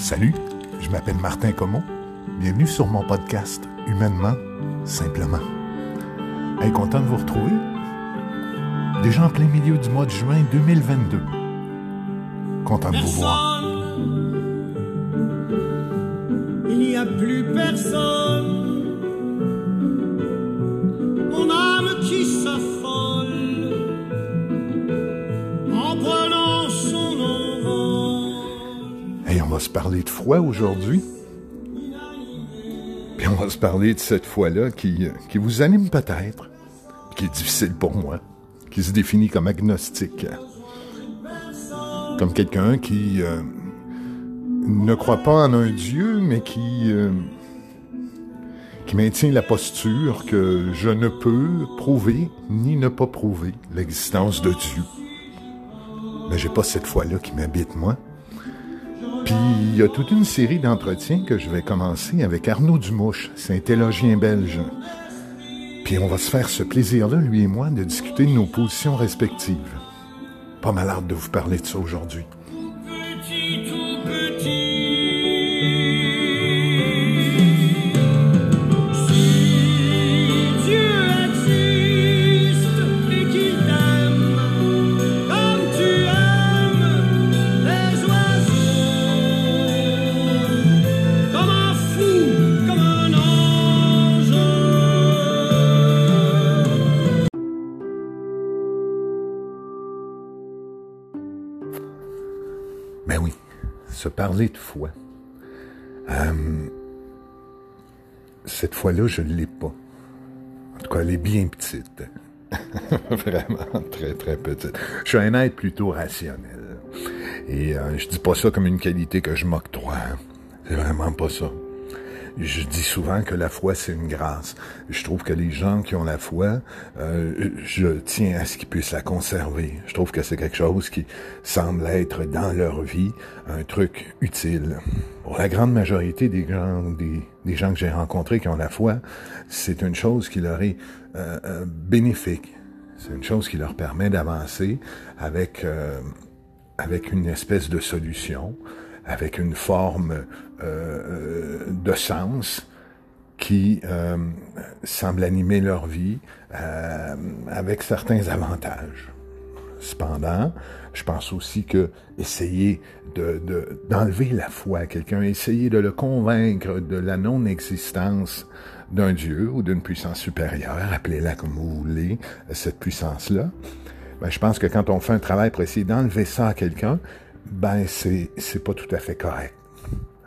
Salut, je m'appelle Martin Comot. Bienvenue sur mon podcast Humainement, Simplement. Hey, content de vous retrouver. Déjà en plein milieu du mois de juin 2022. Content de vous voir. Il n'y a plus personne. Mon âme qui s'affole en prenant son envol. Hey, on va se parler de froid aujourd'hui. Puis on va se parler de cette foi-là qui vous anime peut-être, qui est difficile pour moi, qui se définit comme agnostique, comme quelqu'un qui ne croit pas en un Dieu, mais qui maintient la posture que je ne peux prouver ni ne pas prouver l'existence de Dieu. Mais j'ai pas cette foi-là qui m'habite, moi. Puis, il y a toute une série d'entretiens que je vais commencer avec Arnaud Dumouch, c'est un théologien belge. Puis, on va se faire ce plaisir-là, lui et moi, de discuter de nos positions respectives. Pas mal hâte de vous parler de ça aujourd'hui. Ben oui, se parler de foi. Cette foi-là, je ne l'ai pas. En tout cas, elle est bien petite. Vraiment très, très petite. Je suis un être plutôt rationnel. Et je dis pas ça comme une qualité que je m'octroie. C'est vraiment pas ça. Je dis souvent que la foi, c'est une grâce. Je trouve que les gens qui ont la foi, je tiens à ce qu'ils puissent la conserver. Je trouve que c'est quelque chose qui semble être dans leur vie un truc utile. Pour la grande majorité des gens, des gens que j'ai rencontrés qui ont la foi, c'est une chose qui leur est bénéfique. C'est une chose qui leur permet d'avancer avec une espèce de solution, avec une forme de sens qui semble animer leur vie avec certains avantages. Cependant, je pense aussi que essayer d'enlever la foi à quelqu'un, essayer de le convaincre de la non-existence d'un Dieu ou d'une puissance supérieure, appelez-la comme vous voulez, cette puissance-là, ben, je pense que quand on fait un travail pour essayer d'enlever ça à quelqu'un, ben c'est pas tout à fait correct.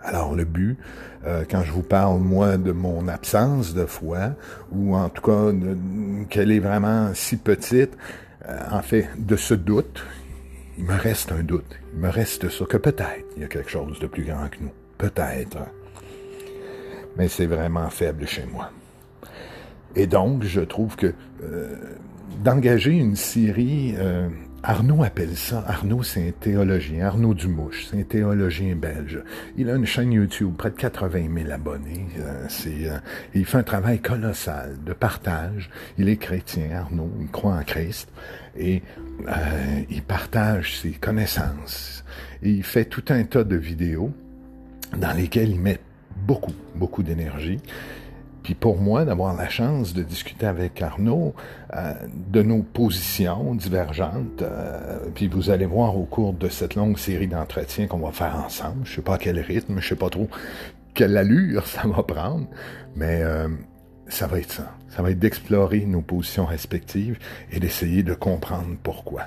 Alors le but, quand je vous parle moi de mon absence de foi, ou en tout cas qu'elle est vraiment si petite, en fait de ce doute, il me reste un doute, il me reste ça, que peut-être il y a quelque chose de plus grand que nous, peut-être, mais c'est vraiment faible chez moi. Et donc je trouve que d'engager une série... Arnaud appelle ça, Arnaud c'est un théologien, Arnaud Dumouch, c'est un théologien belge. Il a une chaîne YouTube, près de 80 000 abonnés, il fait un travail colossal de partage. Il est chrétien, Arnaud, il croit en Christ, et il partage ses connaissances. Et il fait tout un tas de vidéos dans lesquelles il met beaucoup, beaucoup d'énergie. Puis pour moi, d'avoir la chance de discuter avec Arnaud de nos positions divergentes, puis vous allez voir au cours de cette longue série d'entretiens qu'on va faire ensemble, je sais pas à quel rythme, je sais pas trop quelle allure ça va prendre, mais ça va être ça. Ça va être d'explorer nos positions respectives et d'essayer de comprendre pourquoi.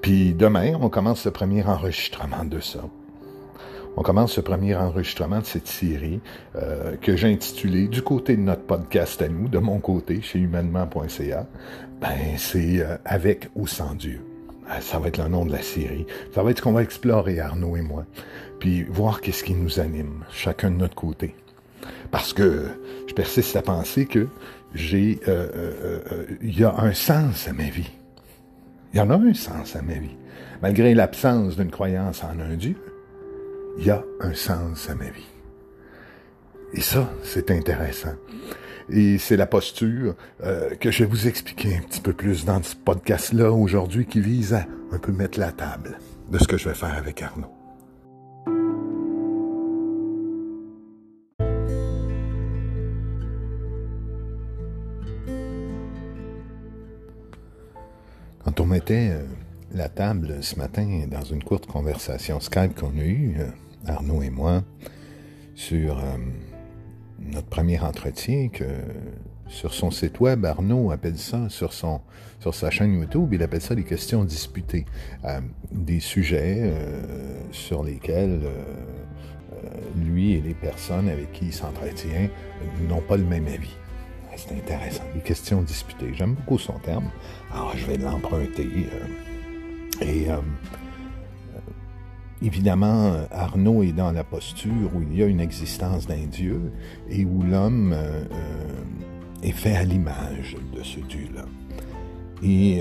Puis demain, on commence le premier enregistrement de ça. On commence ce premier enregistrement de cette série que j'ai intitulée, du côté de notre podcast à nous, de mon côté, chez humainement.ca, ben c'est Avec ou sans Dieu. Ça va être le nom de la série. Ça va être ce qu'on va explorer, Arnaud et moi, puis voir qu'est-ce qui nous anime, chacun de notre côté. Parce que je persiste à penser que y a un sens à ma vie. Il y en a un sens à ma vie. Malgré l'absence d'une croyance en un Dieu, il y a un sens à ma vie. Et ça, c'est intéressant. Et c'est la posture que je vais vous expliquer un petit peu plus dans ce podcast-là aujourd'hui, qui vise à un peu mettre la table de ce que je vais faire avec Arnaud. Quand on mettait la table ce matin dans une courte conversation Skype qu'on a eue, Arnaud et moi, sur notre premier entretien, que sur son site web, Arnaud appelle ça, sur sa chaîne YouTube, il appelle ça des questions disputées, des sujets sur lesquels lui et les personnes avec qui il s'entretient n'ont pas le même avis. C'est intéressant, les questions disputées. J'aime beaucoup son terme. Alors, je vais l'emprunter. Évidemment, Arnaud est dans la posture où il y a une existence d'un Dieu et où l'homme est fait à l'image de ce Dieu-là. Et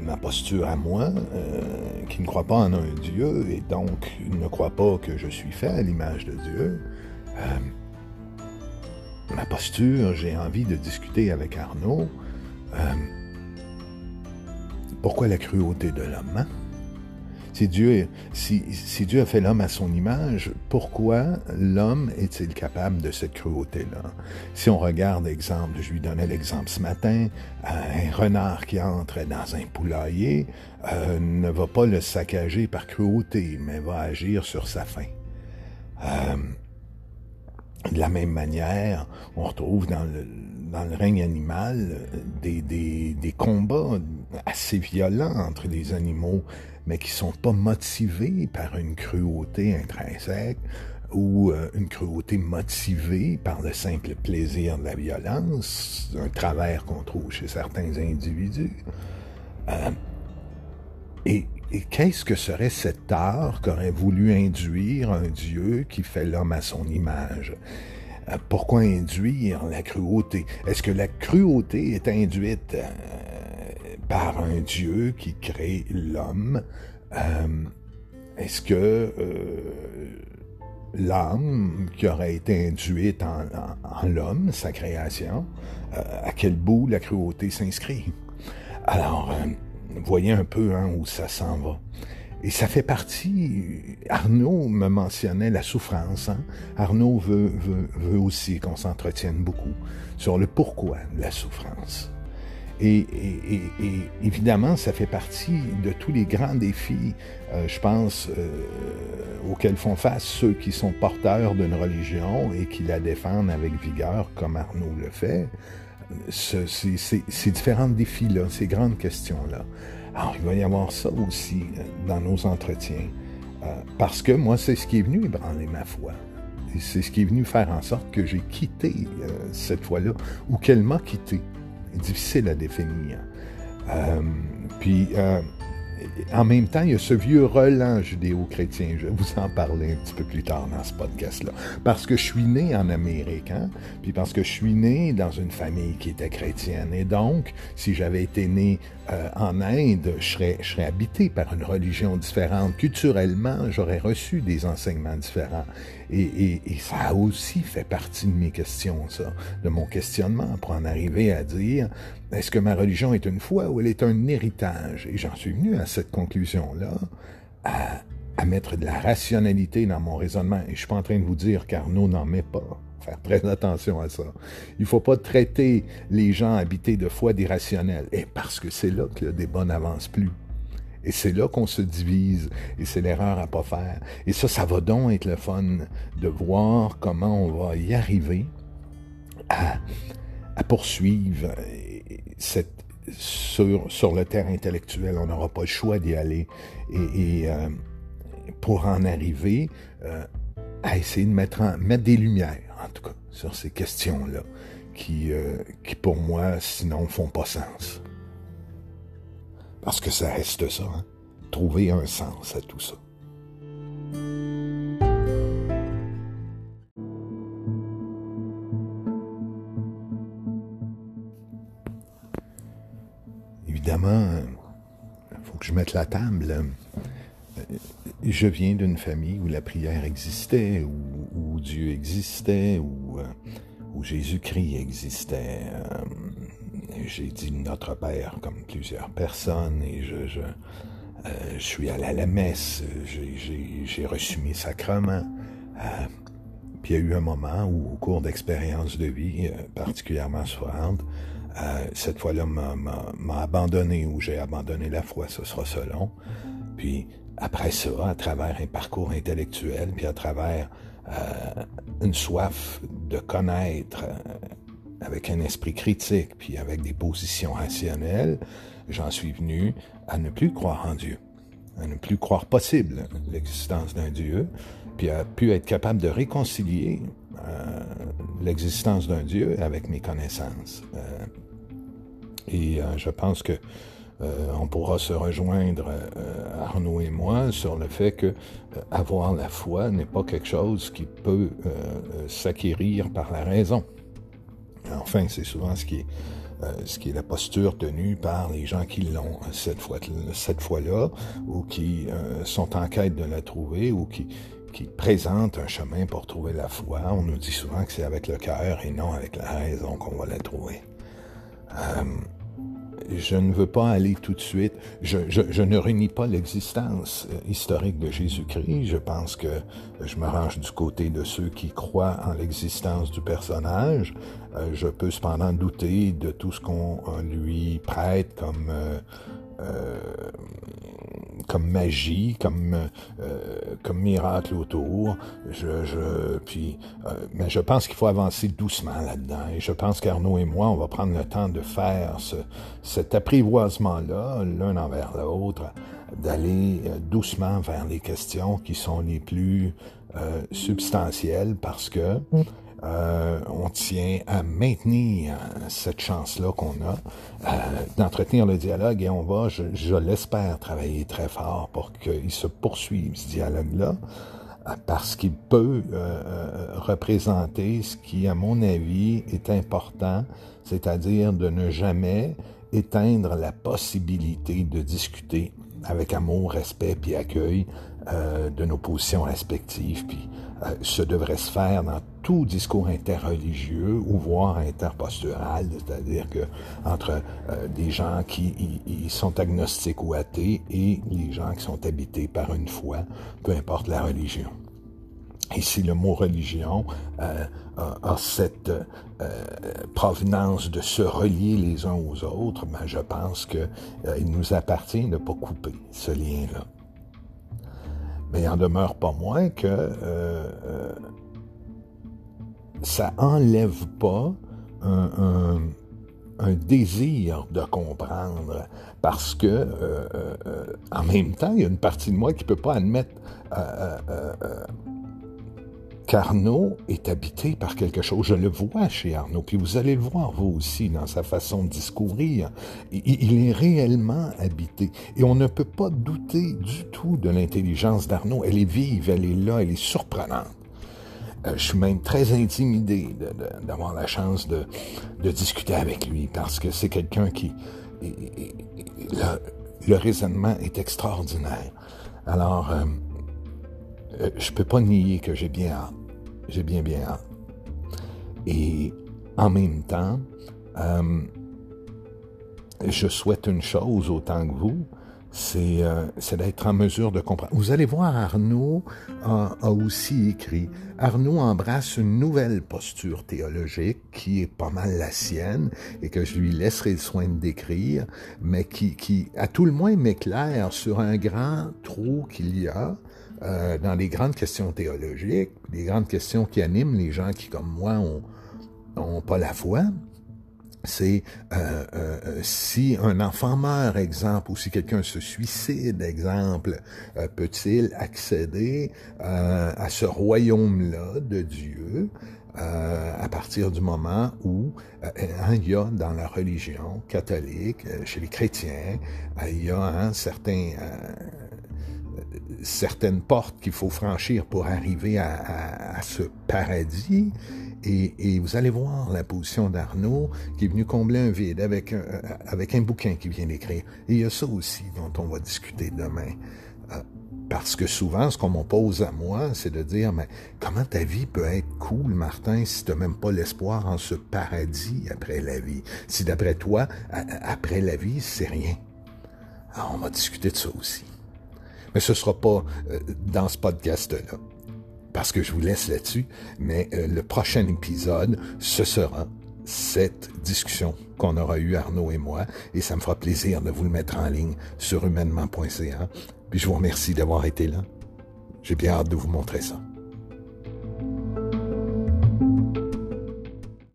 ma posture à moi, qui ne croit pas en un Dieu et donc ne croit pas que je suis fait à l'image de Dieu, ma posture, j'ai envie de discuter avec Arnaud. Pourquoi la cruauté de l'homme, hein? Si Dieu a fait l'homme à son image, pourquoi l'homme est-il capable de cette cruauté-là? Si on regarde, exemple, je lui donnais l'exemple ce matin, un renard qui entre dans un poulailler ne va pas le saccager par cruauté, mais va agir sur sa faim. De la même manière, on retrouve dans le règne animal des combats assez violents entre les animaux, mais qui ne sont pas motivés par une cruauté intrinsèque ou une cruauté motivée par le simple plaisir de la violence, un travers qu'on trouve chez certains individus. Et qu'est-ce que serait cet art qu'aurait voulu induire un Dieu qui fait l'homme à son image? Pourquoi induire la cruauté? Est-ce que la cruauté est induite par un Dieu qui crée l'homme? Est-ce que l'âme qui aurait été induite en l'homme, sa création, à quel bout la cruauté s'inscrit? Alors, voyez un peu où ça s'en va. Et ça fait partie... Arnaud me mentionnait la souffrance. Hein? Arnaud veut aussi qu'on s'entretienne beaucoup sur le pourquoi de la souffrance. Et évidemment, ça fait partie de tous les grands défis, je pense, auxquels font face ceux qui sont porteurs d'une religion et qui la défendent avec vigueur, comme Arnaud le fait. Ces différents défis-là, ces grandes questions-là. Alors, il va y avoir ça aussi dans nos entretiens. Parce que moi, c'est ce qui est venu ébranler ma foi. Et c'est ce qui est venu faire en sorte que j'ai quitté cette foi-là, ou qu'elle m'a quitté. Difficile à définir. En même temps, il y a ce vieux relent judéo-chrétien. Je vais vous en parler un petit peu plus tard dans ce podcast-là. Parce que je suis né en Amérique, hein? Puis parce que je suis né dans une famille qui était chrétienne. Et donc, si j'avais été né en Inde, je serais habité par une religion différente. Culturellement, j'aurais reçu des enseignements différents. Et ça a aussi fait partie de mes questions, ça, de mon questionnement pour en arriver à dire, est-ce que ma religion est une foi ou elle est un héritage? Et j'en suis venu à cette conclusion-là, à mettre de la rationalité dans mon raisonnement. Et je ne suis pas en train de vous dire qu'Arnaud n'en met pas. Faire très attention à ça. Il ne faut pas traiter les gens habités de foi d'irrationnels. Et parce que c'est là que le débat n'avance plus. Et c'est là qu'on se divise, et c'est l'erreur à ne pas faire. Et ça va donc être le fun de voir comment on va y arriver à poursuivre sur le terrain intellectuel. On n'aura pas le choix d'y aller. Et pour en arriver à essayer de mettre des lumières, en tout cas, sur ces questions-là, qui pour moi, sinon, ne font pas sens. Parce que ça reste ça, hein? Trouver un sens à tout ça. Évidemment, il faut que je mette la table. Je viens d'une famille où la prière existait, où Dieu existait, où Jésus-Christ existait. J'ai dit Notre Père comme plusieurs personnes et je suis allé à la messe, j'ai reçu mes sacrements. Puis il y a eu un moment où, au cours d'expériences de vie particulièrement souffrantes, cette foi-là m'a abandonné ou j'ai abandonné la foi, ce sera selon. Puis après ça, à travers un parcours intellectuel, puis à travers une soif de connaître, avec un esprit critique, puis avec des positions rationnelles, j'en suis venu à ne plus croire en Dieu, à ne plus croire possible l'existence d'un Dieu, puis à pu être capable de réconcilier l'existence d'un Dieu avec mes connaissances. Je pense que on pourra se rejoindre, Arnaud et moi, sur le fait que avoir la foi n'est pas quelque chose qui peut s'acquérir par la raison. Enfin, c'est souvent ce qui est la posture tenue par les gens qui l'ont cette fois-là, ou qui sont en quête de la trouver, ou qui présentent un chemin pour trouver la foi. On nous dit souvent que c'est avec le cœur et non avec la raison qu'on va la trouver. Je ne veux pas aller tout de suite. Je ne réunis pas l'existence historique de Jésus-Christ. Je pense que je me range du côté de ceux qui croient en l'existence du personnage. Je peux cependant douter de tout ce qu'on lui prête comme magie, comme miracle autour. Mais je pense qu'il faut avancer doucement là-dedans. Et je pense qu'Arnaud et moi, on va prendre le temps de faire cet apprivoisement-là, l'un envers l'autre, d'aller doucement vers les questions qui sont les plus substantielles, parce que on tient à maintenir cette chance-là qu'on a d'entretenir le dialogue, et on va, je l'espère, travailler très fort pour qu'il se poursuive, ce dialogue-là, parce qu'il peut représenter ce qui, à mon avis, est important, c'est-à-dire de ne jamais éteindre la possibilité de discuter avec amour, respect puis accueil de nos positions respectives. Puis ce devrait se faire dans tout discours interreligieux ou voire interpostural, c'est-à-dire que entre des gens qui y sont agnostiques ou athées et les gens qui sont habités par une foi, peu importe la religion. Et si le mot religion a cette provenance de se relier les uns aux autres, ben je pense qu'il nous appartient de ne pas couper ce lien-là. Mais il en demeure pas moins que ça n'enlève pas un désir de comprendre, parce que en même temps, il y a une partie de moi qui ne peut pas admettre qu'Arnaud est habité par quelque chose. Je le vois chez Arnaud, puis vous allez le voir vous aussi dans sa façon de discourir. Il est réellement habité, et on ne peut pas douter du tout de l'intelligence d'Arnaud. Elle est vive, elle est là, elle est surprenante. Je suis même très intimidé d'avoir la chance de discuter avec lui, parce que c'est quelqu'un qui... Le raisonnement est extraordinaire. Alors... je peux pas nier que j'ai bien hâte. J'ai bien hâte. Et en même temps, je souhaite une chose autant que vous, c'est d'être en mesure de comprendre. Vous allez voir, Arnaud a aussi écrit. Arnaud embrasse une nouvelle posture théologique qui est pas mal la sienne et que je lui laisserai le soin de décrire, mais qui à tout le moins m'éclaire sur un grand trou qu'il y a dans les grandes questions théologiques, les grandes questions qui animent les gens qui, comme moi, n'ont pas la foi. C'est si un enfant meurt, exemple, ou si quelqu'un se suicide, exemple, peut-il accéder à ce royaume-là de Dieu à partir du moment où il y a dans la religion catholique, chez les chrétiens, il y a certaines portes qu'il faut franchir pour arriver à ce paradis. Et vous allez voir la position d'Arnaud qui est venu combler un vide avec un bouquin qu'il vient d'écrire. Et il y a ça aussi dont on va discuter demain. Parce que souvent, ce qu'on m'oppose à moi, c'est de dire « Mais comment ta vie peut être cool, Martin, si tu n'as même pas l'espoir en ce paradis après la vie? Si d'après toi, après la vie, c'est rien. » Alors, on va discuter de ça aussi. Mais ce ne sera pas dans ce podcast-là, parce que je vous laisse là-dessus, mais le prochain épisode, ce sera cette discussion qu'on aura eue, Arnaud et moi, et ça me fera plaisir de vous le mettre en ligne sur humainement.ca. Puis je vous remercie d'avoir été là. J'ai bien hâte de vous montrer ça.